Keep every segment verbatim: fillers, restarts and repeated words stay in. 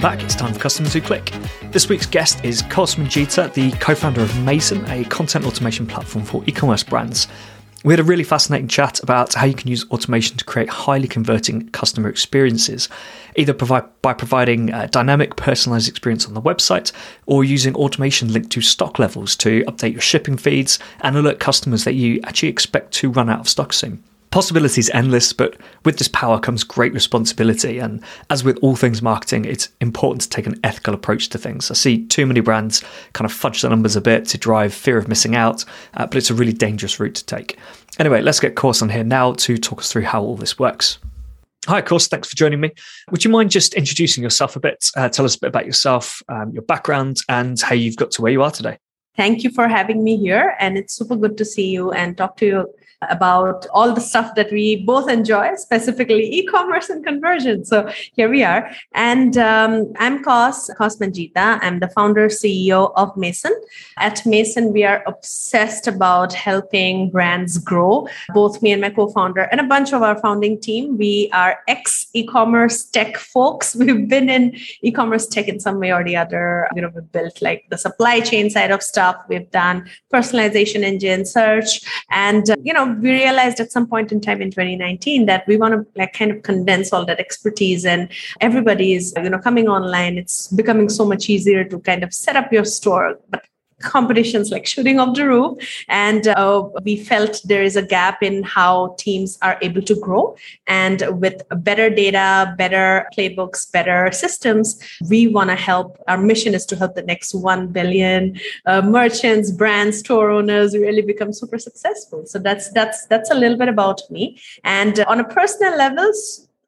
Welcome back, it's time for Customers Who Click. This week's guest is Cosmin Jita, the co-founder of Mason, a content automation platform for e-commerce brands. We had a really fascinating chat about how you can use automation to create highly converting customer experiences, either provide, by providing a dynamic, personalized experience on the website or using automation linked to stock levels to update your shipping feeds and alert customers that you actually expect to run out of stock soon. Possibilities endless, but with this power comes great responsibility. And as with all things marketing, it's important to take an ethical approach to things. I see too many brands kind of fudge the numbers a bit to drive fear of missing out, uh, but it's a really dangerous route to take. Anyway, let's get Cos on here now to talk us through how all this works. Hi, Cos. Thanks for joining me. Would you mind just introducing yourself a bit? Uh, tell us a bit about yourself, um, your background, and how you've got to where you are today. Thank you for having me here. And it's super good to see you and talk to you about all the stuff that we both enjoy, specifically e-commerce and conversion. So here we are. And um, I'm Cos, Cosmin Jita. I'm the founder, C E O of Mason. At Mason, we are obsessed about helping brands grow. Both me and my co-founder and a bunch of our founding team, we are ex-e-commerce tech folks. We've been in e-commerce tech in some way or the other. You know, we've built like the supply chain side of stuff. We've done personalization engine, search, and, uh, you know, we realized at some point in time in twenty nineteen that we want to like kind of condense all that expertise, and everybody is, you know, coming online. It's becoming so much easier to kind of set up your store, but competitions like shooting off the roof. And uh, we felt there is a gap in how teams are able to grow. And with better data, better playbooks, better systems, we want to help. Our mission is to help the next one billion uh, merchants, brands, store owners really become super successful. So that's, that's, that's a little bit about me. And uh, on a personal level,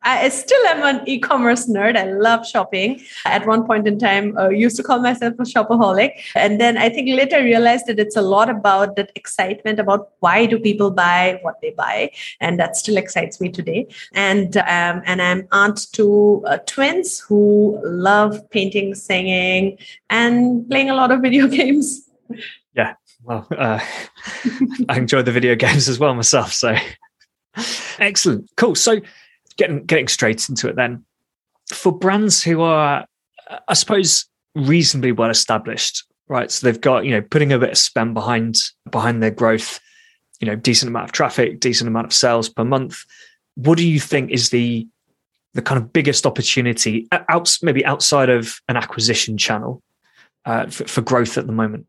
I still am an e-commerce nerd. I love shopping. At one point in time, I uh, used to call myself a shopaholic. And then I think later I realized that it's a lot about that excitement about why do people buy what they buy. And that still excites me today. And um, and I'm aunt to uh, twins who love painting, singing, and playing a lot of video games. Yeah, well, uh, I enjoy the video games as well myself. So excellent. Cool. So Getting, getting straight into it then, for brands who are, I suppose, reasonably well established, right? So they've got, you know, putting a bit of spend behind behind their growth, you know, decent amount of traffic, decent amount of sales per month. What do you think is the the kind of biggest opportunity, out, maybe outside of an acquisition channel, uh, for, for growth at the moment?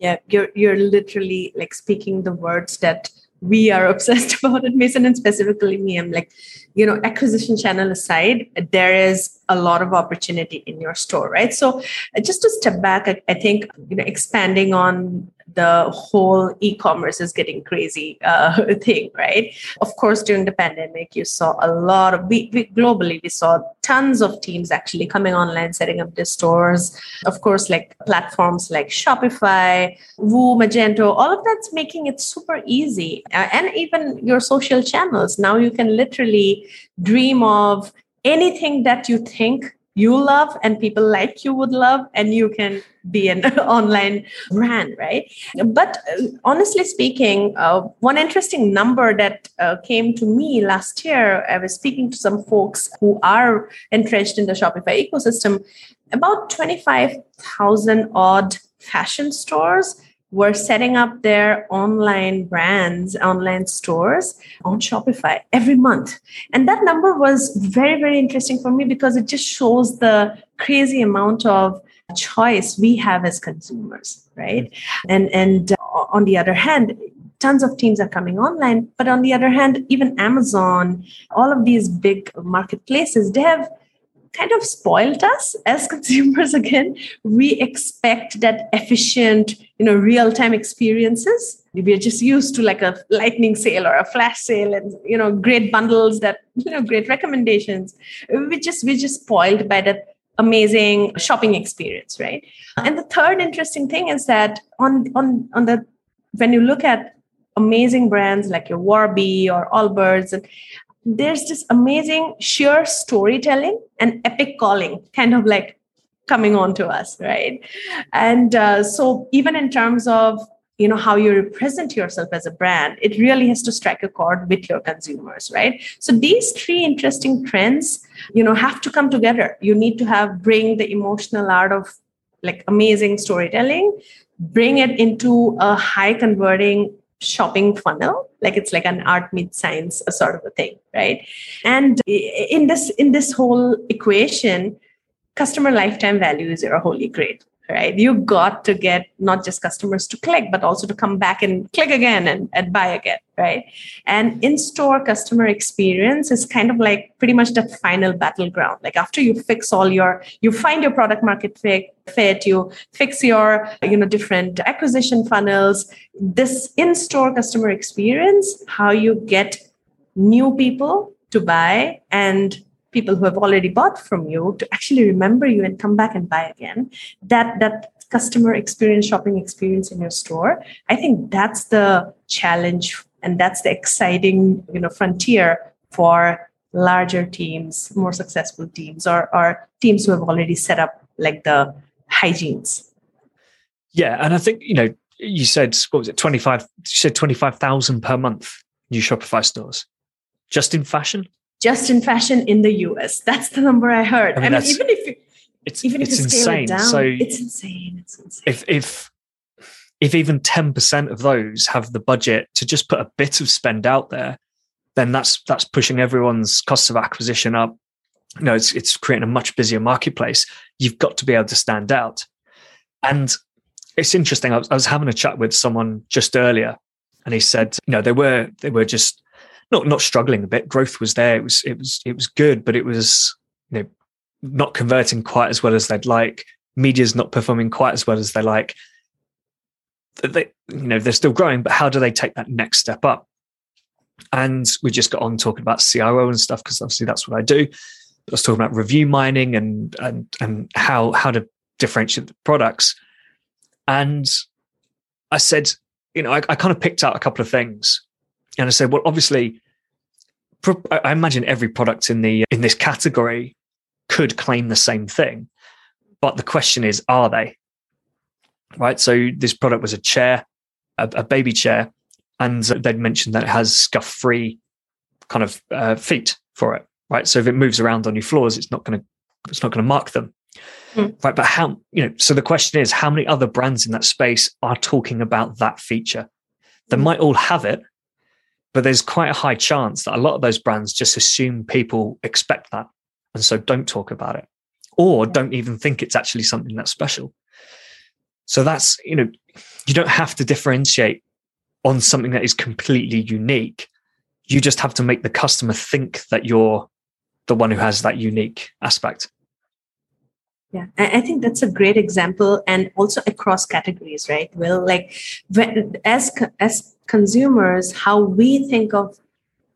Yeah, you're you're literally like speaking the words that we are obsessed about it, Mason, and specifically me. I'm like, you know, acquisition channel aside, there is a lot of opportunity in your store, right? So just to step back, I, I think, you know, expanding on the whole e-commerce is getting crazy uh, thing, right? Of course, during the pandemic, you saw a lot of, we, we globally, we saw tons of teams actually coming online, setting up their stores. Of course, like platforms like Shopify, Woo, Magento, all of that's making it super easy. Uh, and even your social channels. Now you can literally dream of anything that you think you love and people like you would love, and you can be an online brand, right? But uh, honestly speaking, uh, one interesting number that uh, came to me last year, I was speaking to some folks who are entrenched in the Shopify ecosystem, about twenty-five thousand odd fashion stores were setting up their online brands, online stores on Shopify every month. And that number was very, very interesting for me because it just shows the crazy amount of choice we have as consumers, right? And, and uh, on the other hand, tons of teams are coming online. But on the other hand, even Amazon, all of these big marketplaces, they have kind of spoiled us as consumers again. We expect that efficient, you know, real-time experiences. We're just used to like a lightning sale or a flash sale and, you know, great bundles that, you know, great recommendations. We just, we're just spoiled by that amazing shopping experience, right? And the third interesting thing is that on, on, on the, when you look at amazing brands like your Warby or Allbirds, and there's this amazing sheer storytelling and epic calling kind of like coming on to us, right? And uh, so even in terms of you know, how you represent yourself as a brand, it really has to strike a chord with your consumers, right? So these three interesting trends, you know, have to come together. You need to have, bring the emotional art of like amazing storytelling, bring it into a high converting shopping funnel, like it's like an art meets science, a sort of a thing, right? And in this, in this whole equation, customer lifetime value is your holy grail. Right, you've got to get not just customers to click, but also to come back and click again and, and buy again, right? And in-store customer experience is kind of like pretty much the final battleground. Like after you fix all your, you find your product market fit, you fix your, you know, different acquisition funnels, this in-store customer experience, how you get new people to buy and people who have already bought from you to actually remember you and come back and buy again, that, that customer experience, shopping experience in your store, I think that's the challenge and that's the exciting, you know, frontier for larger teams, more successful teams, or, or teams who have already set up like the hygienes. Yeah. And I think, you know, you said, what was it? twenty-five, you said twenty-five thousand per month, new Shopify stores, just in fashion. Just in fashion in the U S. That's the number I heard. I mean, I mean even if you, it's, even if it's you scale insane. It down, so it's insane. It's insane. If if if even ten percent of those have the budget to just put a bit of spend out there, then that's that's pushing everyone's cost of acquisition up. You know, it's it's creating a much busier marketplace. You've got to be able to stand out. And it's interesting. I was, I was having a chat with someone just earlier, and he said, you know, they were they were just. Not not struggling a bit. Growth was there. It was it was it was good, but it was, you know, not converting quite as well as they'd like. Media's not performing quite as well as they like. They, you know, they're still growing, but how do they take that next step up? And we just got on talking about C R O and stuff because obviously that's what I do. I was talking about review mining and and and how how to differentiate the products. And I said, you know, I, I kind of picked out a couple of things. And I said, well, obviously, I imagine every product in the in this category could claim the same thing, but the question is, are they? Right. So this product was a chair, a, a baby chair, and they'd mentioned that it has scuff-free kind of uh, feet for it. Right. So if it moves around on your floors, it's not going to it's not going to mark them. Mm. Right. But how? You know. So the question is, how many other brands in that space are talking about that feature? They might all have it. But there's quite a high chance that a lot of those brands just assume people expect that. And so don't talk about it or don't even think it's actually something that's special. So that's, you know, you don't have to differentiate on something that is completely unique. You just have to make the customer think that you're the one who has that unique aspect. Yeah, I think that's a great example, and also across categories, right? Well, like as as consumers, how we think of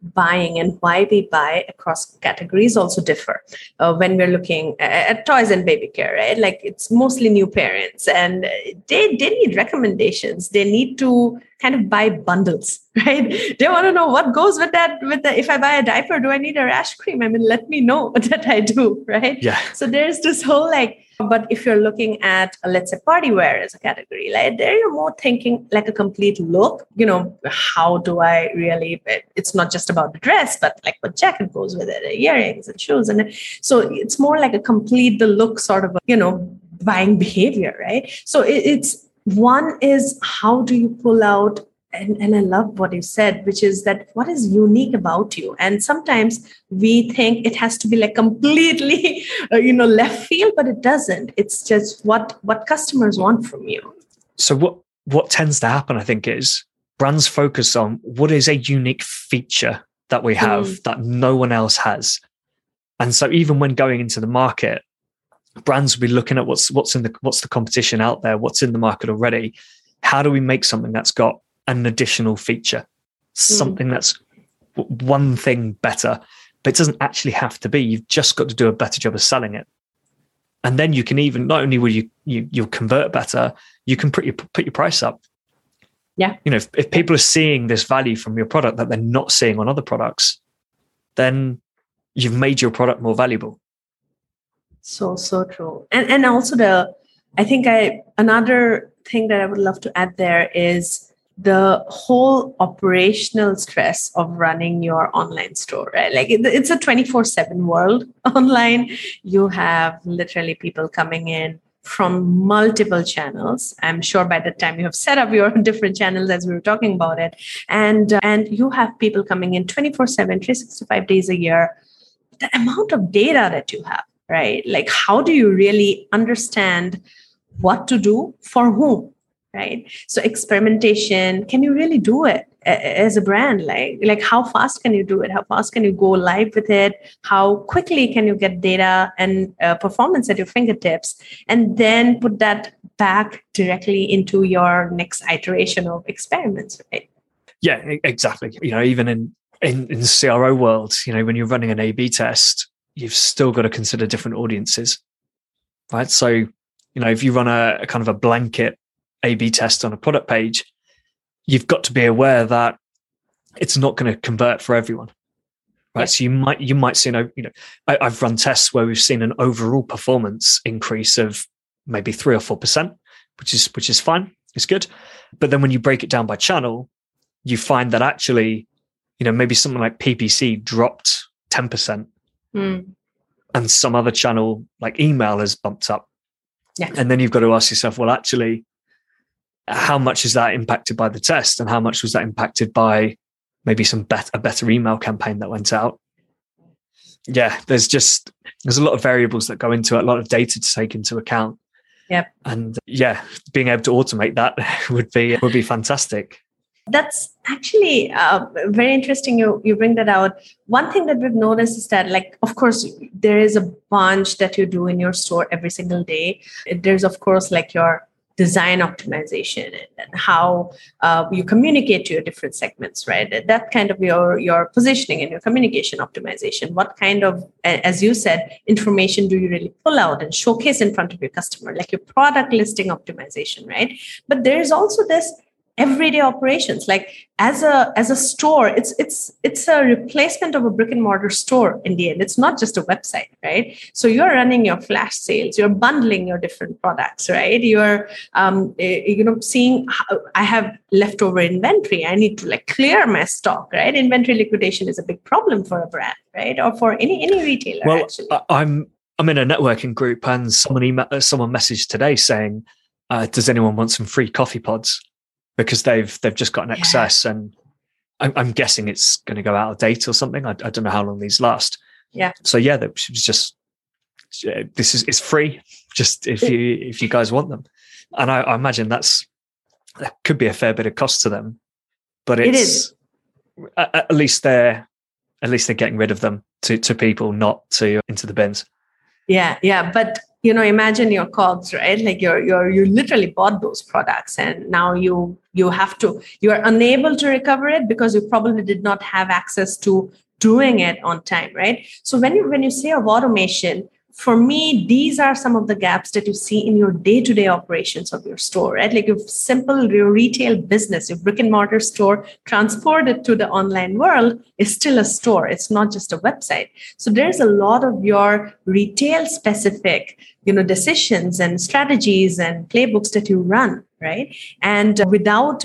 buying and why we buy across categories also differ. Uh, when we're looking at, at toys and baby care, right? Like it's mostly new parents, and they they need recommendations. They need to kind of buy bundles, right? They want to know what goes with that. With the, if I buy a diaper, do I need a rash cream? I mean, let me know that I do, right? Yeah. So there's this whole like. But if you're looking at, let's say, party wear as a category, like there you're more thinking like a complete look, you know, how do I really, it's not just about the dress, but like what jacket goes with it, earrings and shoes. And so it's more like a complete, the look sort of, a, you know, buying behavior, right? So it's one is how do you pull out, and, and I love what you said, which is that what is unique about you? And sometimes we think it has to be like completely, you know, left field, but it doesn't. It's just what what customers want from you. So what what tends to happen, I think, is brands focus on what is a unique feature that we have mm. that no one else has. And so even when going into the market, brands will be looking at what's what's in the what's the competition out there, what's in the market already. How do we make something that's got an additional feature, something mm. that's one thing better, but it doesn't actually have to be. You've just got to do a better job of selling it. And then you can even, not only will you, you you'll convert better, you can put your, put your price up. Yeah. You know, if, if people are seeing this value from your product that they're not seeing on other products, then you've made your product more valuable. So, so true. And, and also the, I think I, another thing that I would love to add there is the whole operational stress of running your online store, right? Like it, it's a twenty-four seven world online. You have literally people coming in from multiple channels. I'm sure by the time you have set up your different channels, as we were talking about it, and uh, and you have people coming in twenty-four seven, three sixty-five days a year, the amount of data that you have, right? Like, how do you really understand what to do for whom, right? So experimentation, can you really do it as a brand? Like, like how fast can you do it? How fast can you go live with it? How quickly can you get data and uh, performance at your fingertips, and then put that back directly into your next iteration of experiments, right? Yeah, exactly. You know, even in, in, in the C R O world, you know, when you're running an A B test, you've still got to consider different audiences, right? So, you know, if you run a, a kind of a blanket A B test on a product page, you've got to be aware that it's not going to convert for everyone, right? Yeah. So you might, you might see, you know, I, I've run tests where we've seen an overall performance increase of maybe three or four percent, which is which is fine, it's good. But then when you break it down by channel, you find that actually, you know, maybe something like P P C dropped ten percent, mm. and some other channel like email has bumped up, yeah. And then you've got to ask yourself, well, actually, how much is that impacted by the test, and how much was that impacted by maybe some bet- a better email campaign that went out? Yeah, there's just, there's a lot of variables that go into it, a lot of data to take into account. Yep. And yeah, being able to automate that would be, would be fantastic. That's actually uh, very interesting. You you bring that out. One thing that we've noticed is that, like, of course, there is a bunch that you do in your store every single day. There's, of course, like your design optimization and how uh, you communicate to your different segments, right? That kind of your, your positioning and your communication optimization. What kind of, as you said, information do you really pull out and showcase in front of your customer, like your product listing optimization, right? But there's also this everyday operations. Like as a, as a store, it's, it's, it's a replacement of a brick and mortar store in the end. It's not just a website, right? So you're running your flash sales, you're bundling your different products, right? You're, um, you know, seeing how I have leftover inventory. I need to like clear my stock, right? Inventory liquidation is a big problem for a brand, right? Or for any, any retailer. Well, actually. I'm, I'm in a networking group and someone, emailed, someone messaged today saying, uh, does anyone want some free coffee pods? Because they've they've just got an excess, yeah. And I'm, I'm guessing it's going to go out of date or something. I, I don't know how long these last. Yeah. So yeah, that was just this is it's free. Just if you if you guys want them, and I, I imagine that's that could be a fair bit of cost to them, but it's it is. At, at least they're at least they're getting rid of them to to people, not to into the bins. Yeah, yeah, but. You know, imagine your C O G S, right? Like you're, you're, you literally bought those products and now you, you have to, you are unable to recover it because you probably did not have access to doing it on time, right? So when you, when you say of automation, for me, these are some of the gaps that you see in your day-to-day operations of your store, right? Like your simple your retail business, your brick and mortar store transported to the online world is still a store. It's not just a website. So there's a lot of your retail specific, you know, decisions and strategies and playbooks that you run, right? And without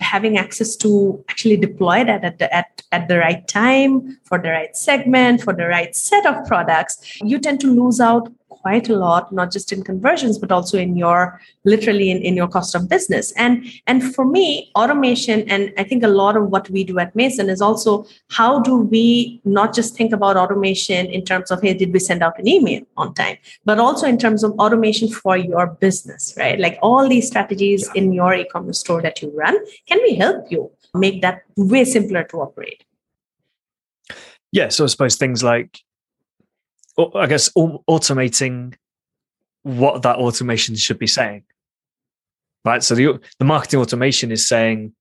having access to actually deploy that at the, at, at the right time, for the right segment, for the right set of products, you tend to lose out quite a lot, not just in conversions, but also in your, literally in, in your cost of business. And, and for me, automation, and I think a lot of what we do at Mason is also, how do we not just think about automation in terms of, hey, did we send out an email on time, but also in terms of automation for your business, right? Like all these strategies yeah. in your e-commerce store that you run, can we help you make that way simpler to operate? Yeah. So I suppose things like, I guess automating what that automation should be saying, right? So the the marketing automation is saying,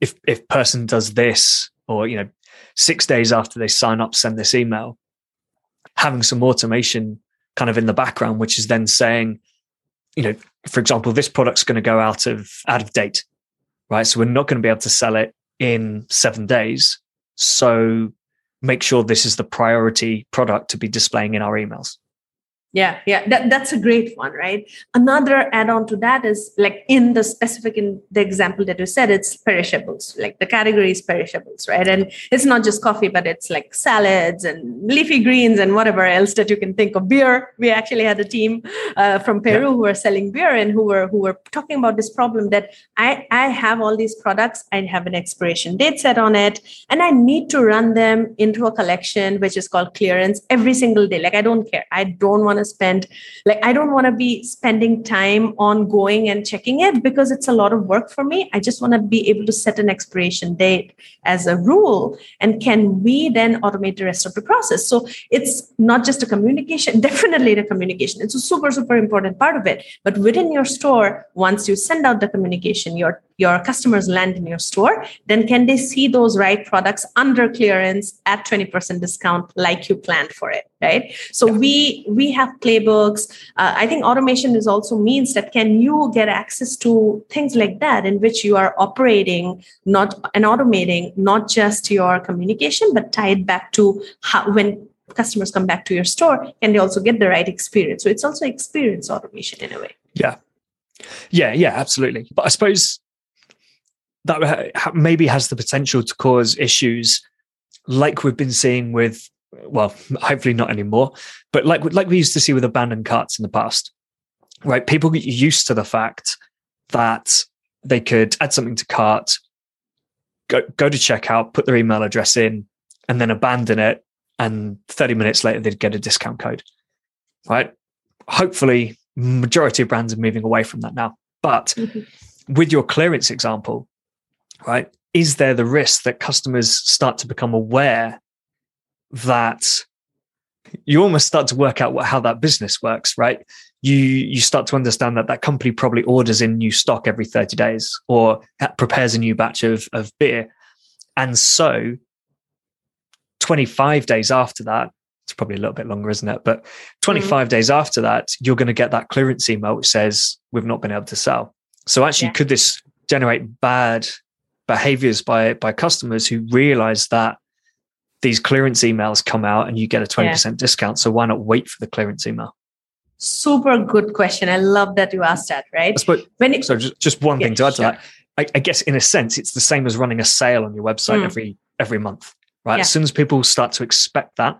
if if person does this, or you know, six days after they sign up, send this email. Having some automation kind of in the background, which is then saying, you know, for example, this product's going to go out of out of date, right? So we're not going to be able to sell it in seven days. So make sure this is the priority product to be displaying in our emails, Yeah, yeah, that, that's a great one, right? Another add-on to that is like in the specific, in the example that you said, it's perishables, like the category is perishables, right? And it's not just coffee, but it's like salads and leafy greens and whatever else that you can think of. Beer, we actually had a team uh, from Peru yeah. who were selling beer and who were who were talking about this problem that I, I have all these products, I have an expiration date set on it, and I need to run them into a collection, which is called clearance every single day. Like, I don't care. I don't want to spend, like, I don't want to be spending time on going and checking it because it's a lot of work for me. I just want to be able to set an expiration date as a rule. And can we then automate the rest of the process? So it's not just a communication, definitely the communication. It's a super, super important part of it. But within your store, once you send out the communication, your your customers land in your store, then can they see those right products under clearance at twenty percent discount like you planned for it, right? So yeah. we we have playbooks. Uh, I think automation is also means that can you get access to things like that in which you are operating not and automating not just your communication, but tie it back to how when customers come back to your store, can they also get the right experience? So it's also experience automation in a way. Yeah, yeah, yeah, absolutely. But I suppose that maybe has the potential to cause issues like we've been seeing with, well, hopefully not anymore, but like, like we used to see with abandoned carts in the past, right? People get used to the fact that they could add something to cart, go, go to checkout, put their email address in, and then abandon it. And thirty minutes later, they'd get a discount code, right? Hopefully, majority of brands are moving away from that now. But mm-hmm. with your clearance example, right? Is there the risk that customers start to become aware that you almost start to work out what, how that business works, right? You you start to understand that that company probably orders in new stock every thirty days or prepares a new batch of, of beer. And so twenty-five days after that, it's probably a little bit longer, isn't it? But twenty-five mm-hmm. days after that, you're going to get that clearance email which says, we've not been able to sell. So actually, yeah. could this generate bad behaviors by by customers who realize that these clearance emails come out and you get a twenty percent yeah. discount? So why not wait for the clearance email? Super good question. I love that you asked that, right? Suppose, when it, so just, just one yeah, thing to add sure. to that. I, I guess in a sense, it's the same as running a sale on your website mm. every every month, right? Yeah. As soon as people start to expect that,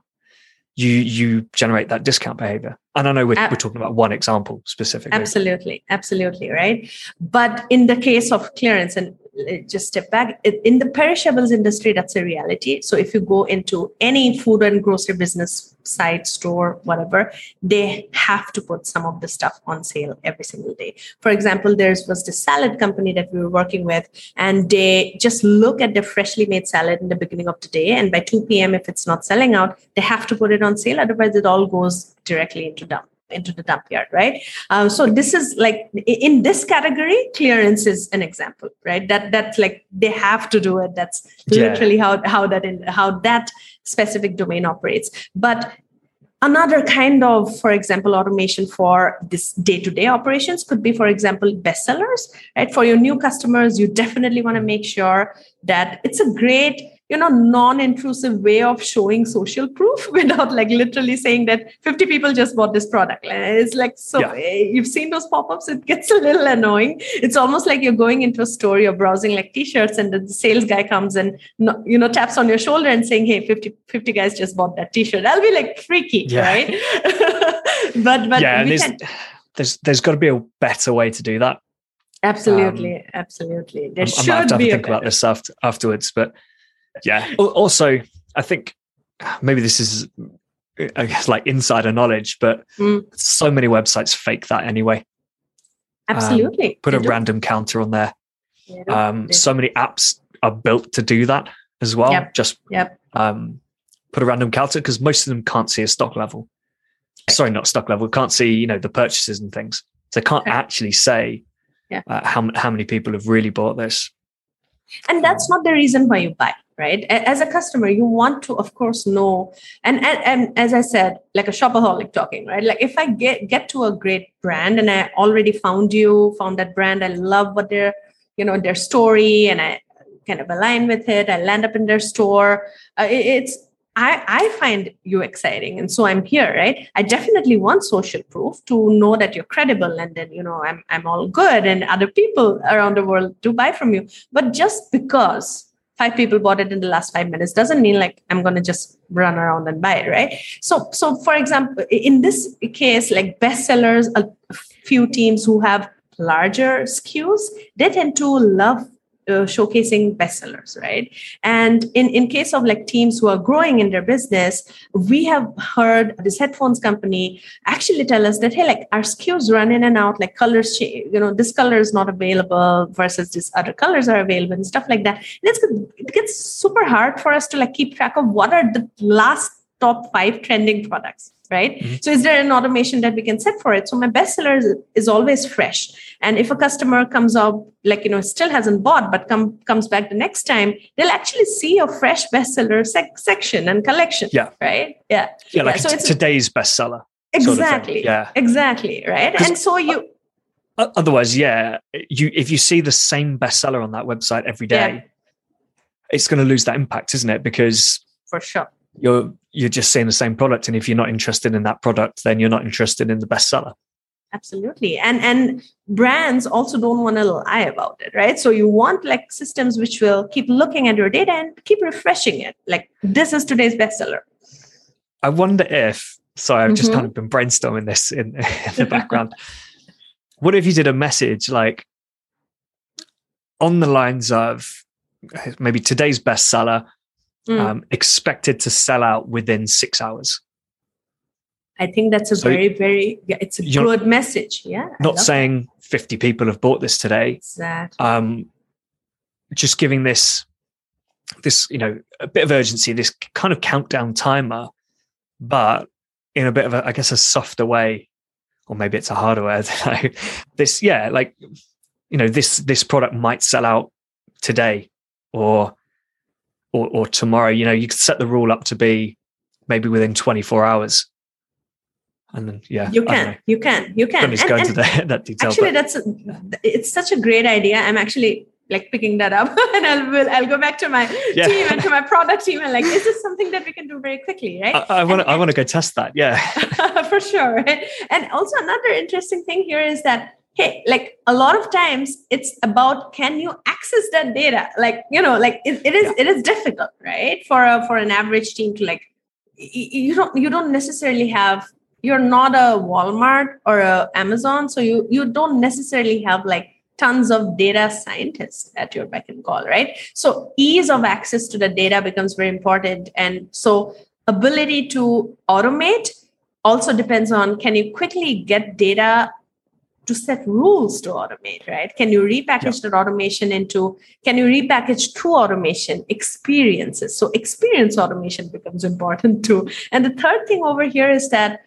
you you generate that discount behavior. And I know we're, uh, we're talking about one example specifically. Absolutely, absolutely, right? But in the case of clearance, and just step back, in the perishables industry, that's a reality. So if you go into any food and grocery business site, store, whatever, they have to put some of the stuff on sale every single day. For example, there was this salad company that we were working with, and they just look at the freshly made salad in the beginning of the day. And by two p.m., if it's not selling out, they have to put it on sale. Otherwise, it all goes directly into dump. into the dump yard, right? Um, so this is like, in this category, clearance is an example, right? That that's like, they have to do it. That's literally yeah. how, how, that in, how that specific domain operates. But another kind of, for example, automation for this day-to-day operations could be, for example, bestsellers, right? For your new customers, you definitely want to make sure that it's a great, you know, non-intrusive way of showing social proof without like literally saying that fifty people just bought this product. It's like, so yeah. you've seen those pop-ups, it gets a little annoying. It's almost like you're going into a store, you're browsing like t-shirts, and the sales guy comes and, you know, taps on your shoulder and saying, hey, fifty guys just bought that t-shirt. I'll be like freaky, yeah. right? but but yeah, there's, can... there's, there's got to be a better way to do that. Absolutely. Um, absolutely. There I, should I might have to, have to think better. about this after, afterwards, but yeah. Also, I think maybe this is, I guess, like insider knowledge, but mm. so many websites fake that anyway. Absolutely. Um, put a random counter on there. Yeah, um, so many apps are built to do that as well. Yep. Just yep. Um, put a random counter because most of them can't see a stock level. Sorry, not stock level. Can't see, you know, the purchases and things. So they can't actually say yeah. uh, how how many people have really bought this. And that's not the reason why you buy. Right. As a customer, you want to, of course, know. And, and, and as I said, like a shopaholic talking, right? Like if I get, get to a great brand and I already found you, found that brand, I love what their, you know, their story, and I kind of align with it, I land up in their store. Uh, it, it's I, I find you exciting, and so I'm here, right? I definitely want social proof to know that you're credible, and then, you know, I'm I'm all good, and other people around the world do buy from you. But just because five people bought it in the last five minutes doesn't mean like I'm going to just run around and buy it, right? So, so for example, in this case, like bestsellers, a few teams who have larger S K Us, they tend to love Uh, showcasing bestsellers, right? And in, in case of like teams who are growing in their business, we have heard this headphones company actually tell us that, hey, like our S K Us run in and out, like colors, you know, this color is not available versus this other colors are available and stuff like that. And it's, it gets super hard for us to like keep track of what are the last top five trending products, right? Mm-hmm. So is there an automation that we can set for it? So my bestseller is, is always fresh. And if a customer comes up, like, you know, still hasn't bought, but come, comes back the next time, they'll actually see a fresh bestseller sec- section and collection, yeah. right? Yeah. Yeah, like yeah. So t- it's today's bestseller. Exactly. Sort of yeah. Exactly, right? And so you... Uh, otherwise, yeah, you if you see the same bestseller on that website every day, yeah. it's going to lose that impact, isn't it? Because... For sure. You're you're just seeing the same product, and if you're not interested in that product, then you're not interested in the bestseller. Absolutely, and and brands also don't want to lie about it, right? So you want like systems which will keep looking at your data and keep refreshing it. Like, this is today's bestseller. I wonder if. Sorry, I've mm-hmm. just kind of been brainstorming this in, in the background. What if you did a message like on the lines of maybe today's bestseller? Mm. Um, expected to sell out within six hours. I think that's a so very, very, yeah, it's a good message. Yeah. Not saying that fifty people have bought this today. Exactly. Um, just giving this, this, you know, a bit of urgency, this kind of countdown timer, but in a bit of a, I guess, a softer way, or maybe it's a harder way. I don't know. This, yeah, like, you know, this, this product might sell out today, or Or, or tomorrow. You know, you could set the rule up to be maybe within twenty-four hours. And then, yeah. You can, you can, you can. Don't go into that, that detail. Actually, but. that's, a, it's such a great idea. I'm actually like picking that up and I'll I'll go back to my yeah. team and to my product team and like, is this something that we can do very quickly, right? I want to I want to go test that. Yeah. For sure. Right? And also another interesting thing here is that, hey, like a lot of times it's about, can you access that data? Like, you know, like it, it is, yeah. it is difficult, right? For a, for an average team to like, you don't, you don't necessarily have, you're not a Walmart or a Amazon. So you, you don't necessarily have like tons of data scientists at your beck and call, right? So ease of access to the data becomes very important. And so ability to automate also depends on, can you quickly get data to set rules to automate, right? Can you repackage yeah. that automation into, can you repackage through automation experiences? So experience automation becomes important too. And the third thing over here is that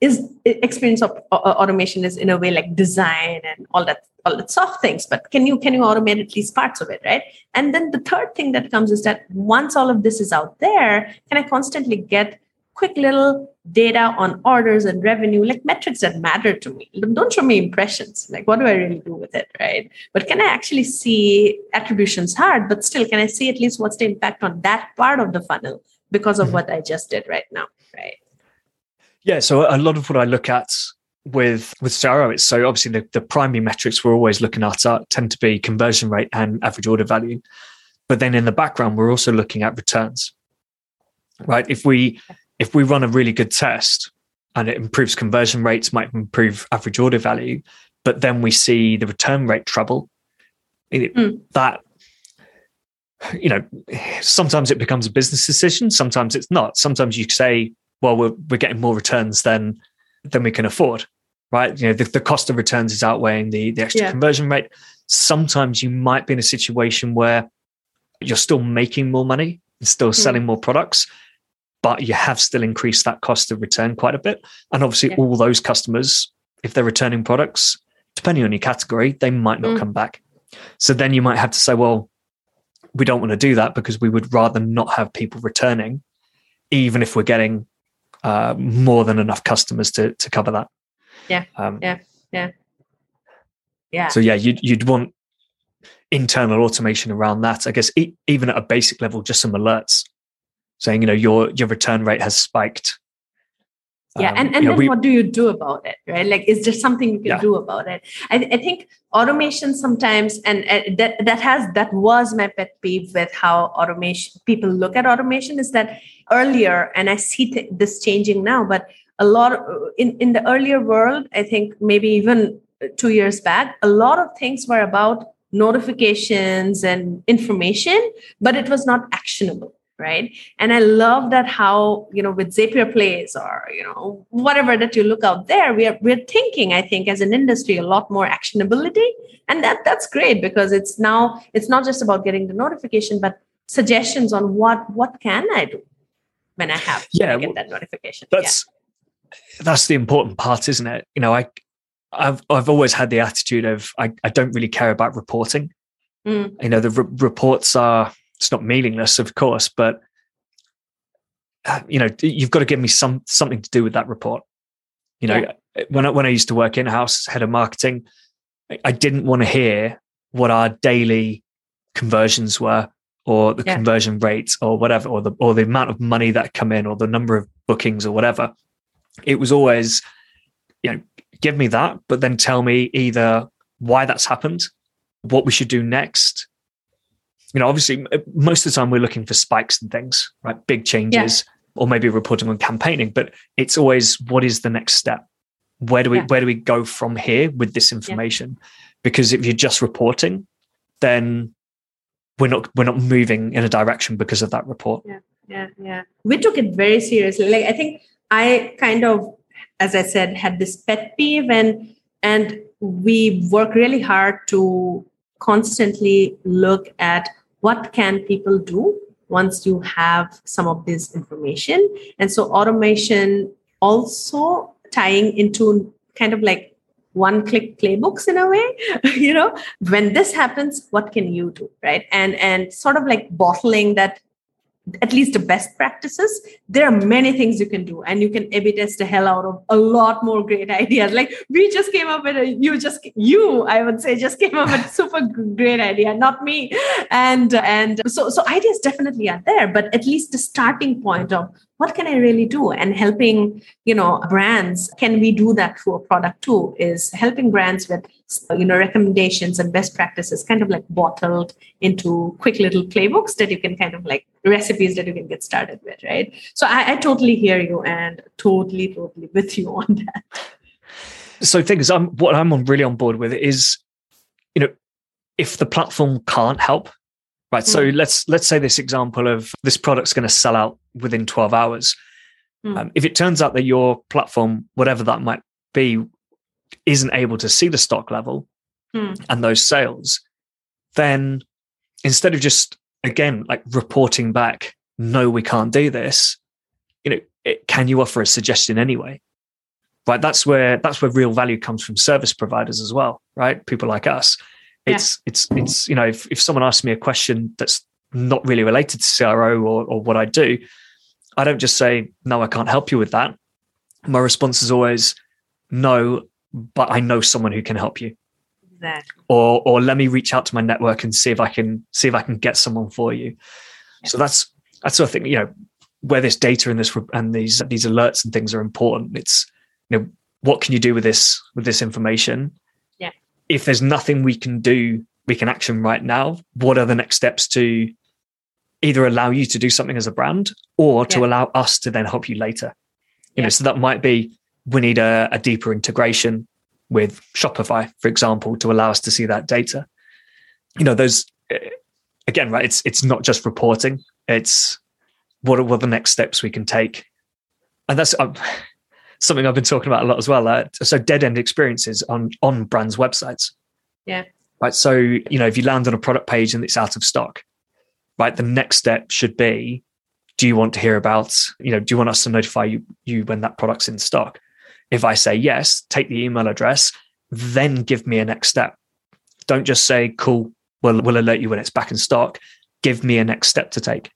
is experience of automation is in a way like design and all that, all that soft things, but can you, can you automate at least parts of it, right? And then the third thing that comes is that once all of this is out there, can I constantly get quick little data on orders and revenue, like metrics that matter to me. Don't show me impressions. Like, what do I really do with it, right? But can I actually see attribution's hard, but still, can I see at least what's the impact on that part of the funnel because of mm-hmm. what I just did right now, right? Yeah, so a lot of what I look at with with C R O, it's so obviously the, the primary metrics we're always looking at are, tend to be conversion rate and average order value. But then in the background, we're also looking at returns, right? If we... If we run a really good test and it improves conversion rates, might improve average order value, but then we see the return rate trouble, it, mm. that, you know, sometimes it becomes a business decision. Sometimes it's not. Sometimes you say, well, we're, we're getting more returns than, than we can afford, right? You know, the, the cost of returns is outweighing the, the extra yeah. conversion rate. Sometimes you might be in a situation where you're still making more money and still mm. selling more products, but you have still increased that cost of return quite a bit. And obviously yeah. all those customers, if they're returning products, depending on your category, they might not mm. come back. So then you might have to say, well, we don't want to do that because we would rather not have people returning, even if we're getting uh, more than enough customers to to cover that. Yeah, um, yeah, yeah, yeah. So yeah, you'd, you'd want internal automation around that. I guess e- even at a basic level, just some alerts. saying, you know, your your return rate has spiked. Yeah, um, and, and you know, then we, what do you do about it, right? Like, is there something you can yeah. do about it? I, th- I think automation sometimes, and uh, that that has that was my pet peeve with how automation people look at automation is that earlier, and I see th- this changing now, but a lot of, in, in the earlier world, I think maybe even two years back, a lot of things were about notifications and information, but it was not actionable. Right. And I love that how, you know, with Zapier plays or, you know, whatever that you look out there, we are, we're thinking, I think, as an industry, a lot more actionability. And that that's great because it's now, it's not just about getting the notification, but suggestions on what, what can I do when I have yeah, to get that notification. That's, yeah. that's the important part, isn't it? You know, I, I've, I've always had the attitude of, I, I don't really care about reporting. Mm. You know, the re- reports are, it's not meaningless, of course, but uh, you know, you've got to give me some something to do with that report. You know, yeah. when I, when I used to work in-house, head of marketing, I didn't want to hear what our daily conversions were, or the yeah. conversion rates, or whatever, or the or the amount of money that come in, or the number of bookings, or whatever. It was always, you know, give me that, but then tell me either why that's happened, what we should do next. You know, obviously, most of the time we're looking for spikes and things, right? Big changes, yeah. or maybe reporting on campaigning. But it's always, what is the next step? Where do we yeah. where do we go from here with this information? Yeah. Because if you're just reporting, then we're not we're not moving in a direction because of that report. Yeah, yeah, yeah. We took it very seriously. Like, I think I kind of, as I said, had this pet peeve, and and we work really hard to constantly look at what can people do once you have some of this information. And so automation also tying into kind of like one-click playbooks in a way, you know, when this happens, what can you do, right? And and sort of like bottling that, at least the best practices. There are many things you can do, and you can A B test the hell out of a lot more great ideas. Like we just came up with a, you just, you, I would say just came up with a super great idea, not me. And, and so, so ideas definitely are there, but at least the starting point of what can I really do, and helping, you know, brands, can we do that through a product too, is helping brands with, you know, recommendations and best practices kind of like bottled into quick little playbooks that you can kind of like recipes that you can get started with, right? So I, I totally hear you and totally, totally with you on that. So things I'm what I'm on, really on board with is, you know, if the platform can't help, right? Mm. So let's let's say this example of this product's going to sell out within twelve hours. Mm. Um, if it turns out that your platform, whatever that might be, isn't able to see the stock level mm. and those sales, then instead of just, again, like reporting back, no, we can't do this, you know, it, can you offer a suggestion anyway? Right. That's where, that's where real value comes from service providers as well, right? People like us. It's, yeah. it's, it's, you know, if, if someone asks me a question that's not really related to C R O or, or what I do, I don't just say, no, I can't help you with that. My response is always, no, but I know someone who can help you. Exactly. Or or let me reach out to my network and see if I can see if I can get someone for you. Yeah. So that's that's sort of thing, you know, where this data and this and these these alerts and things are important. It's, you know, what can you do with this with this information? Yeah. If there's nothing we can do, we can action right now, what are the next steps to either allow you to do something as a brand or to yeah. allow us to then help you later? You yeah. know, so that might be, we need a, a deeper integration with Shopify, for example, to allow us to see that data. You know, those, again, right, it's it's not just reporting. It's what are, what are the next steps we can take? And that's um, something I've been talking about a lot as well. Uh, so dead-end experiences on, on brands' websites. Yeah. Right. So, you know, if you land on a product page and it's out of stock, right, the next step should be, do you want to hear about, you know, do you want us to notify you, you when that product's in stock? If I say yes, take the email address, then give me a next step. Don't just say, cool, we'll, we'll alert you when it's back in stock. Give me a next step to take.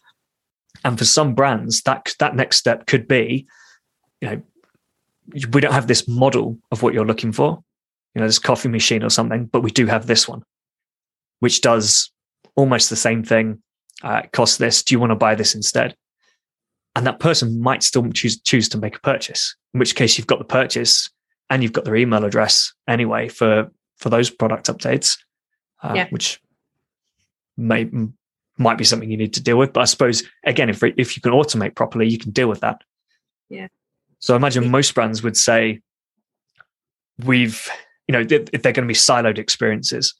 And for some brands, that that next step could be, you know, we don't have this model of what you're looking for, you know, this coffee machine or something, but we do have this one, which does almost the same thing. Uh, it costs this. Do you want to buy this instead? And that person might still choose choose to make a purchase, in which case you've got the purchase and you've got their email address anyway for, for those product updates, uh, yeah. which may might be something you need to deal with. But I suppose, again, if if you can automate properly, you can deal with that. Yeah. So I imagine most brands would say, we've, you know, if they're going to be siloed experiences,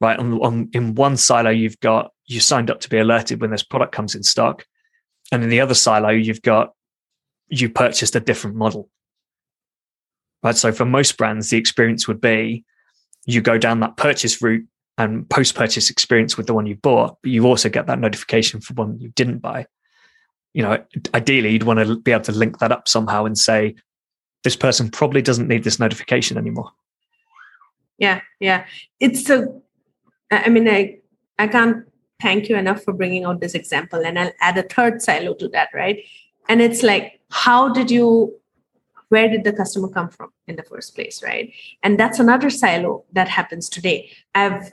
right? On, on in one silo, you've got, you signed up to be alerted when this product comes in stock. And in the other silo, you've got, you purchased a different model, right? So for most brands, the experience would be you go down that purchase route and post-purchase experience with the one you bought, but you also get that notification for one you didn't buy. You know, ideally, you'd want to be able to link that up somehow and say, this person probably doesn't need this notification anymore. Yeah, yeah. It's so, I mean, I, I can't thank you enough for bringing out this example. And I'll add a third silo to that, right? And it's like, how did you, where did the customer come from in the first place, right? And that's another silo that happens today. I've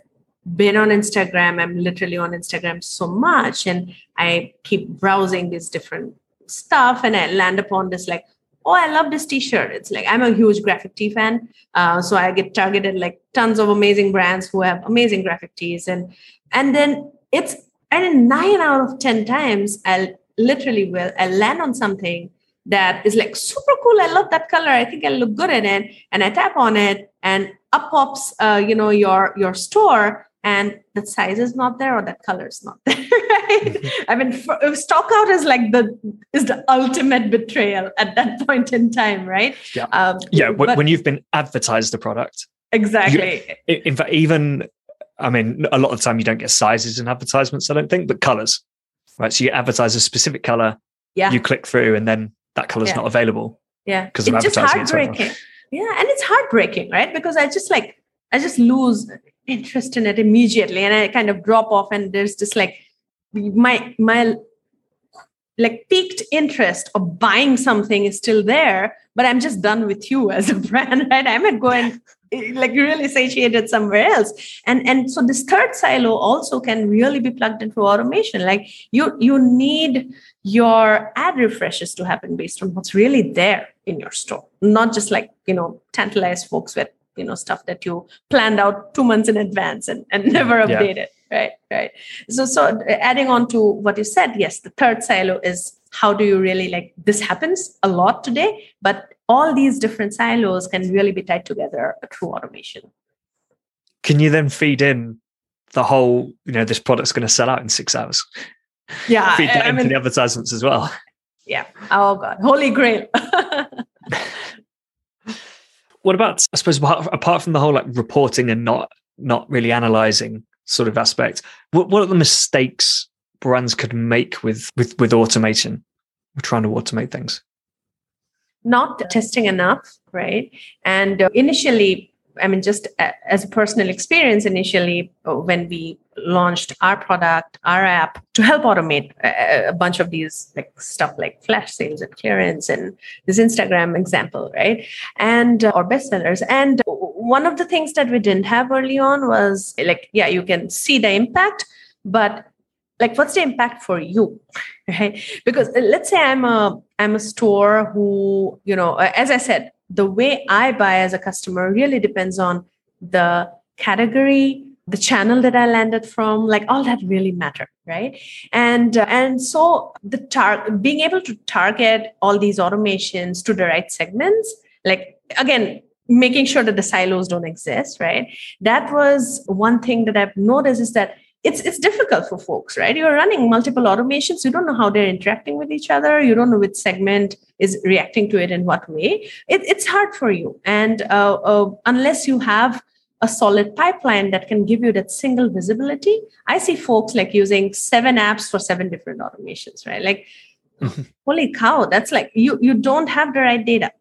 been on Instagram. I'm literally on Instagram so much. And I keep browsing this different stuff. And I land upon this like, oh, I love this T-shirt. It's like, I'm a huge graphic tee fan. Uh, so I get targeted like tons of amazing brands who have amazing graphic tees. And, and then it's, I mean, nine out of ten times, I'll literally will, I'll land on something that is like super cool. I love that color. I think I look good in it. And I tap on it and up pops, uh, you know, your, your store. And that size is not there or that color is not there, right? I mean, for, stockout is like the, is the ultimate betrayal at that point in time, right? Yeah, um, yeah w- but, when you've been advertised a product. Exactly. You, in fact, even, I mean, a lot of the time you don't get sizes in advertisements, I don't think, but colors, right? So you advertise a specific color, yeah. you click through and then that color is yeah. not available. Yeah. Because of advertising. It's just heartbreaking. Yeah, and it's heartbreaking, right? Because I just like, I just lose interest in it immediately and I kind of drop off and there's just like my my like peaked interest of buying something is still there, but I'm just done with you as a brand, right? I might go and like really satiated somewhere else. And and so this third silo also can really be plugged into automation. Like you you need your ad refreshes to happen based on what's really there in your store, not just like, you know, tantalize folks with, you know, stuff that you planned out two months in advance and, and never updated. Yeah. Right. Right. So, so adding on to what you said, yes, the third silo is how do you really like, this happens a lot today, but all these different silos can really be tied together through automation. Can you then feed in the whole, you know, this product's going to sell out in six hours? Yeah. Feed that I into mean, the advertisements as well. Yeah. Oh God. Holy grail. What about, I suppose, apart from the whole like reporting and not not really analyzing sort of aspect, what, what are the mistakes brands could make with, with, with automation? We're trying to automate things. Not testing enough, right? And uh, initially, I mean, just as a personal experience, initially, when we launched our product, our app, to help automate a, a bunch of these like stuff like flash sales and clearance and this Instagram example, right? And, uh, or bestsellers. And one of the things that we didn't have early on was like, yeah, you can see the impact, but like, what's the impact for you, right? Because let's say I'm a, I'm a store who, you know, as I said, the way I buy as a customer really depends on the category, the channel that I landed from, like all that really matter, right? And uh, and so the tar- being able to target all these automations to the right segments, like again, making sure that the silos don't exist, right? That was one thing that I've noticed is that It's it's difficult for folks, right? You're running multiple automations. You don't know how they're interacting with each other. You don't know which segment is reacting to it in what way. It, it's hard for you. And uh, uh, unless you have a solid pipeline that can give you that single visibility, I see folks like using seven apps for seven different automations, right? Like, mm-hmm. holy cow, that's like, you you don't have the right data,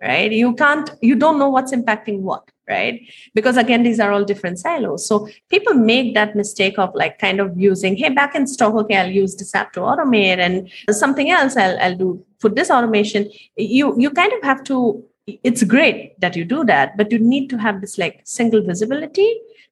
right? You can't, you don't know what's impacting what. Right? Because again, these are all different silos. So people make that mistake of like kind of using, hey, back in stock, okay, I'll use this app to automate and something else I'll, I'll do for this automation. You, you kind of have to, it's great that you do that, but you need to have this like single visibility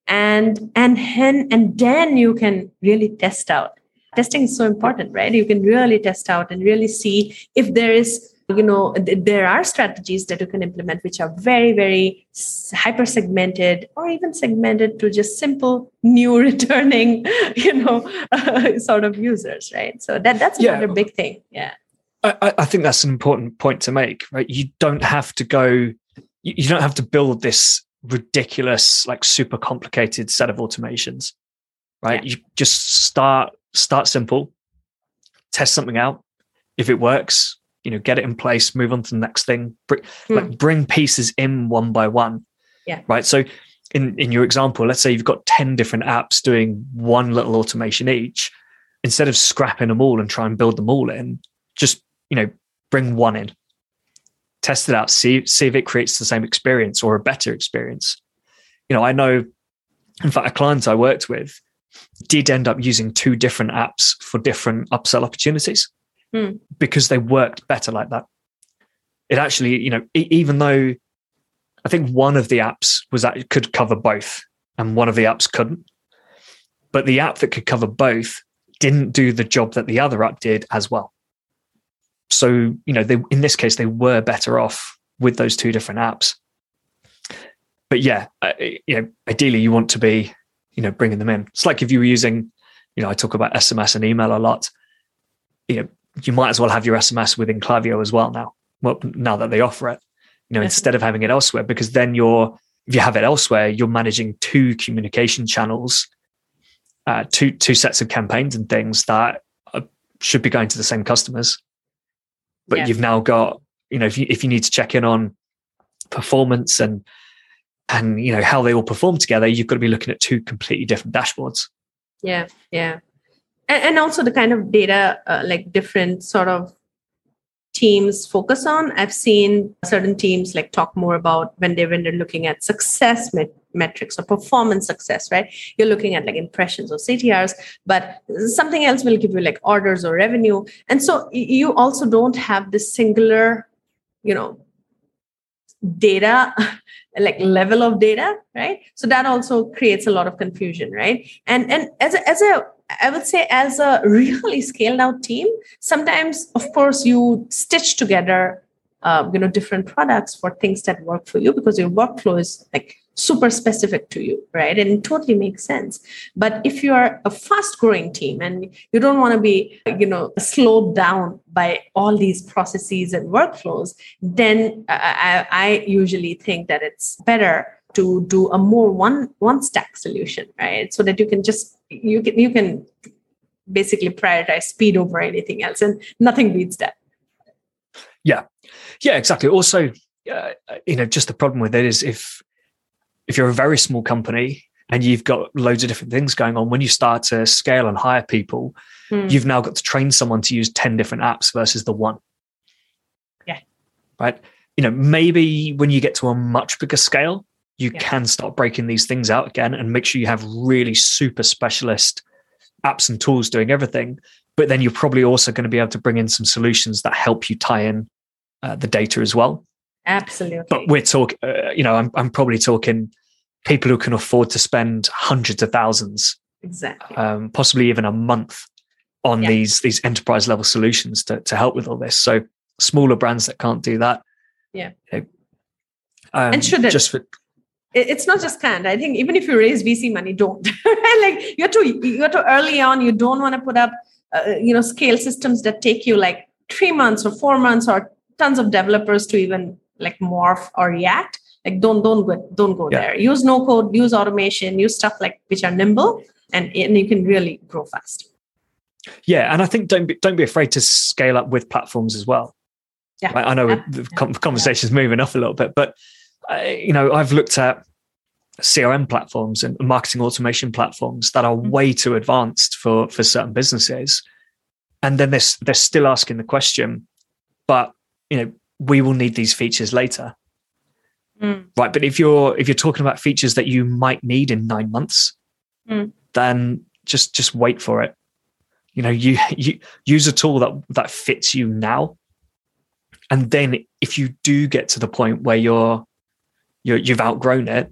and, and, and, and then you can really test out Testing is so important, right? You can really test out and really see if there is, you know, th- there are strategies that you can implement, which are very, very hyper segmented or even segmented to just simple new returning, you know, uh, sort of users, right? So that that's another yeah. big thing. Yeah. I, I think that's an important point to make, right? You don't have to go, you don't have to build this ridiculous, like super complicated set of automations, right? Yeah. You just start, start simple, test something out. If it works, you know, get it in place, move on to the next thing, bring, mm. like bring pieces in one by one, yeah. right? So in, in your example, let's say you've got ten different apps doing one little automation each, instead of scrapping them all and try and build them all in, just, you know, bring one in, test it out, see, see if it creates the same experience or a better experience. You know, I know, in fact, a client I worked with did end up using two different apps for different upsell opportunities hmm. because they worked better like that. It actually, you know, e- even though I think one of the apps was that it could cover both and one of the apps couldn't, but the app that could cover both didn't do the job that the other app did as well. So, you know, they, in this case, they were better off with those two different apps. But yeah, I, you know, ideally you want to be, you know, bringing them in. It's like if you were using, you know, I talk about S M S and email a lot. You know, you might as well have your S M S within Klaviyo as well now. Well, now that they offer it, you know, instead of having it elsewhere, because then you're, if you have it elsewhere, you're managing two communication channels, uh, two two sets of campaigns and things that are, should be going to the same customers. But yeah. you've now got, you know, if you if you need to check in on performance and and you know how they all perform together, you've got to be looking at two completely different dashboards. Yeah, yeah, and, and also the kind of data uh, like different sort of teams focus on. I've seen certain teams like talk more about when they when they're looking at success met- metrics or performance success, right? You're looking at like impressions or C T Rs, but something else will give you like orders or revenue. And so you also don't have this singular, you know, data, like level of data, right? So that also creates a lot of confusion, right? And and as a, as a I would say as a really scaled out team, sometimes, of course, you stitch together, uh, you know, different products for things that work for you because your workflow is like super specific to you, right? And it totally makes sense. But if you are a fast growing team and you don't want to be, you know, slowed down by all these processes and workflows, then I, I usually think that it's better to do a more one, one stack solution, right? So that you can just, you can, you can basically prioritize speed over anything else, and nothing beats that. Yeah. Yeah, exactly. Also, uh, you know, just the problem with it is if, if you're a very small company and you've got loads of different things going on, when you start to scale and hire people, mm. you've now got to train someone to use ten different apps versus the one. Yeah. Right. You know, maybe when you get to a much bigger scale, you yeah. can start breaking these things out again and make sure you have really super specialist apps and tools doing everything. But then you're probably also going to be able to bring in some solutions that help you tie in uh, the data as well. Absolutely. But we're talking, uh, you know, I'm, I'm probably talking people who can afford to spend hundreds of thousands, exactly, um, possibly even a month on yeah. these these enterprise level solutions to to help with all this. So smaller brands that can't do that, yeah, you know, um, and should just for. It's not just can't. I think even if you raise V C money, don't. Like you're too you're too early on. You don't want to put up, uh, you know, scale systems that take you like three months or four months or tons of developers to even like morph or react. Like don't don't go don't go yeah. there. Use no code. Use automation. Use stuff like which are nimble and and you can really grow fast. Yeah, and I think don't be, don't be afraid to scale up with platforms as well. Yeah, I, I know yeah. the yeah. conversation's yeah. moving off a little bit, but. Uh, you know, I've looked at C R M platforms and marketing automation platforms that are mm-hmm. way too advanced for, for certain businesses. And then they're, they're still asking the question, but, you know, we will need these features later. Mm. Right. But if you're, if you're talking about features that you might need in nine months, mm. then just, just wait for it. You know, you, you use a tool that, that fits you now. And then if you do get to the point where you're, You're, you've outgrown it,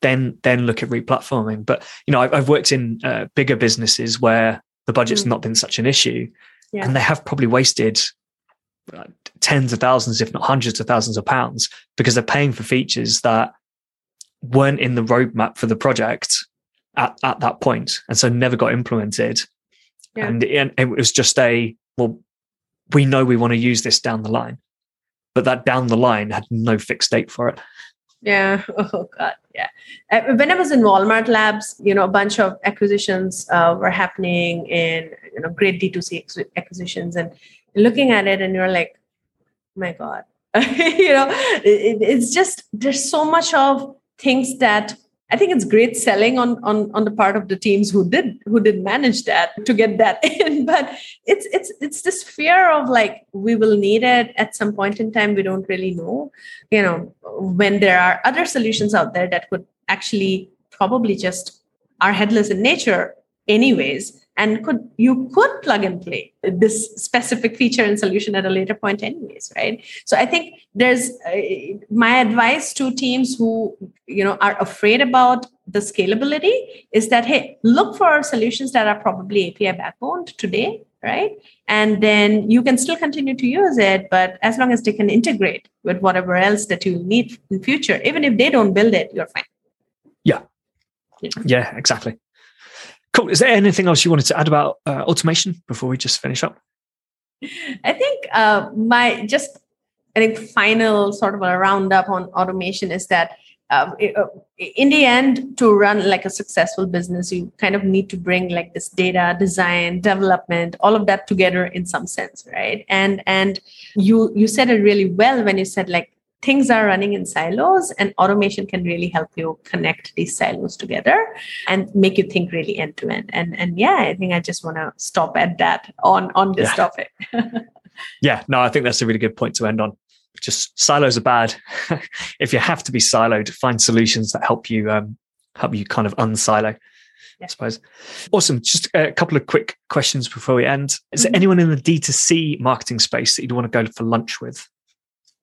then then look at replatforming. But you know, I've, I've worked in uh, bigger businesses where the budget's mm. not been such an issue. Yeah. And they have probably wasted tens of thousands, if not hundreds of thousands of pounds, because they're paying for features that weren't in the roadmap for the project at, at that point. And so never got implemented. Yeah. And, and it was just a, well, we know we want to use this down the line, but that down the line had no fixed date for it. Yeah. Oh God. Yeah. When I was in Walmart Labs, you know, a bunch of acquisitions uh, were happening in, you know, great D two C acquisitions, and looking at it and you're like, oh my God, you know, it, it's just, there's so much of things that I think it's great selling on, on, on the part of the teams who did, who did manage that to get that in. But it's, it's, it's this fear of like, we will need it at some point in time. We don't really know, you know, when there are other solutions out there that could actually probably just are headless in nature anyways. And could, you could plug and play this specific feature and solution at a later point anyways, right? So I think there's uh, my advice to teams who, you know, are afraid about the scalability is that, hey, look for solutions that are probably A P I backboned today, right? And then you can still continue to use it, but as long as they can integrate with whatever else that you need in future, even if they don't build it, you're fine. Yeah. Yeah, yeah, exactly. Cool. Is there anything else you wanted to add about uh, automation before we just finish up? I think uh, my just I think final sort of a roundup on automation is that uh, in the end, to run like a successful business, you kind of need to bring like this data, design, development, all of that together in some sense, right? And and you you said it really well when you said like things are running in silos, and automation can really help you connect these silos together and make you think really end to end. And and yeah, I think I just want to stop at that on, on this yeah. topic. Yeah, no, I think that's a really good point to end on. Just silos are bad. If you have to be siloed, find solutions that help you um, help you kind of unsilo, yeah. I suppose. Awesome. Just a couple of quick questions before we end. Is mm-hmm. there anyone in the D two C marketing space that you'd want to go for lunch with?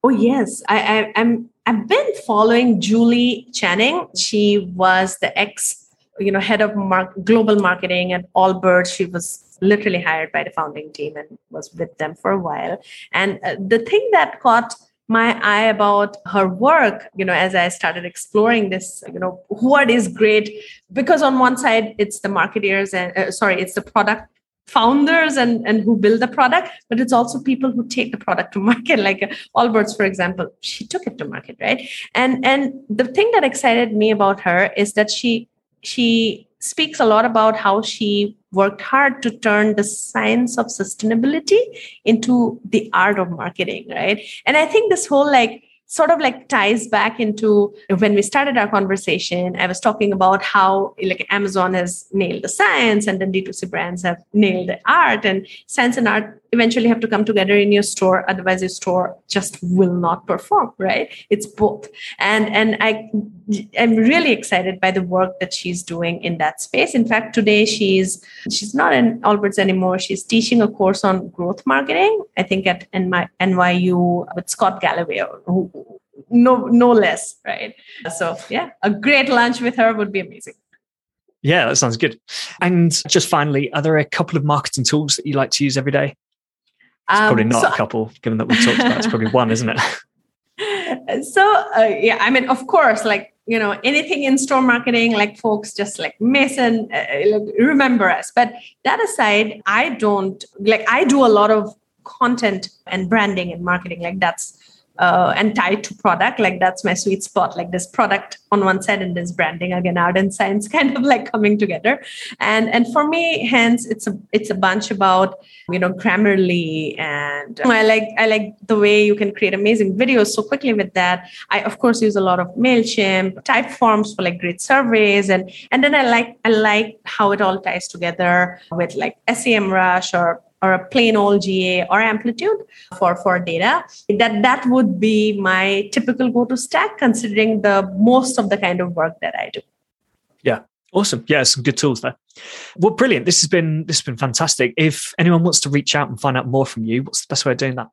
Oh, yes. I, I, I'm, I've been following Julie Channing. She was the ex, you know, head of mar- global marketing at Allbirds. She was literally hired by the founding team and was with them for a while. And uh, the thing that caught my eye about her work, you know, as I started exploring this, you know, who are these great, because on one side, it's the marketeers and uh, sorry, it's the product founders and, and who build the product, but it's also people who take the product to market, like Allbirds, for example, she took it to market, right? And and the thing that excited me about her is that she she speaks a lot about how she worked hard to turn the science of sustainability into the art of marketing, right? And I think this whole like sort of like ties back into when we started our conversation, I was talking about how like Amazon has nailed the science and then D two C brands have nailed the art, and science and art eventually have to come together in your store. Otherwise your store just will not perform, right? It's both. And, and I am really excited by the work that she's doing in that space. In fact, today she's, she's not in Allbirds anymore. She's teaching a course on growth marketing, I think at N Y U with Scott Galloway, who, no, no less, right? So yeah, a great lunch with her would be amazing. Yeah, that sounds good. And just finally, are there a couple of marketing tools that you like to use every day? It's um, probably not so, a couple, given that we've talked about it. It's probably one, isn't it? So, uh, yeah, I mean, of course, like, you know, anything in store marketing, like folks just like Mason, uh, remember us. But that aside, I don't, like, I do a lot of content and branding and marketing. Like that's, uh, and tied to product, like that's my sweet spot. Like this product on one side and this branding again, art and science kind of like coming together. And and for me, hence it's a it's a bunch about, you know, Grammarly, and I like I like the way you can create amazing videos so quickly with that. I of course use a lot of MailChimp, type forms for like great surveys, and and then I like I like how it all ties together with like SEMrush or or a plain old G A or Amplitude for, for data. That that would be my typical go-to stack, considering the most of the kind of work that I do. Yeah, awesome. Yeah, some good tools there. Well, brilliant. This has been this has been fantastic. If anyone wants to reach out and find out more from you, what's the best way of doing that?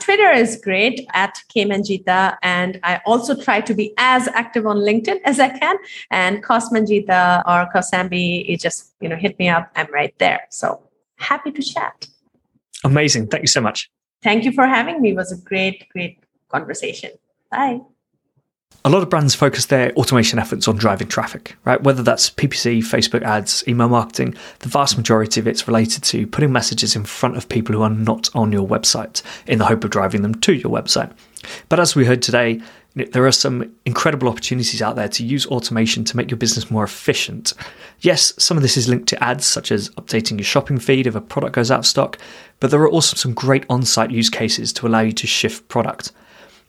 Twitter is great at Cayman Jita, and I also try to be as active on LinkedIn as I can. And Cosmin Jita or Kosambi, you just you know hit me up. I'm right there. So happy to chat. Amazing. Thank you so much. Thank you for having me. It was a great, great conversation. Bye. A lot of brands focus their automation efforts on driving traffic, right? Whether that's P P C, Facebook ads, email marketing, the vast majority of it's related to putting messages in front of people who are not on your website in the hope of driving them to your website. But as we heard today, there are some incredible opportunities out there to use automation to make your business more efficient. Yes, some of this is linked to ads, such as updating your shopping feed if a product goes out of stock, but there are also some great on-site use cases to allow you to shift product.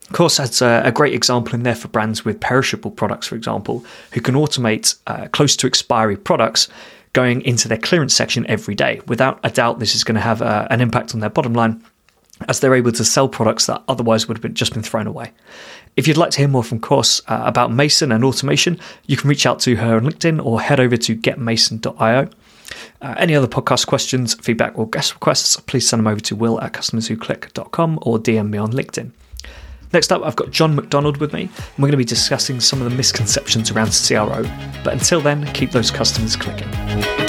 Of course, that's a great example in there for brands with perishable products, for example, who can automate uh, close to expiry products going into their clearance section every day. Without a doubt, this is going to have a, an impact on their bottom line, as they're able to sell products that otherwise would have been, just been thrown away. If you'd like to hear more from Course uh, about Mason and automation, you can reach out to her on LinkedIn or head over to get mason dot io. Uh, any other podcast questions, feedback or guest requests, please send them over to will at customers who click dot com or D M me on LinkedIn. Next up, I've got John McDonald with me, and we're going to be discussing some of the misconceptions around C R O. But until then, keep those customers clicking.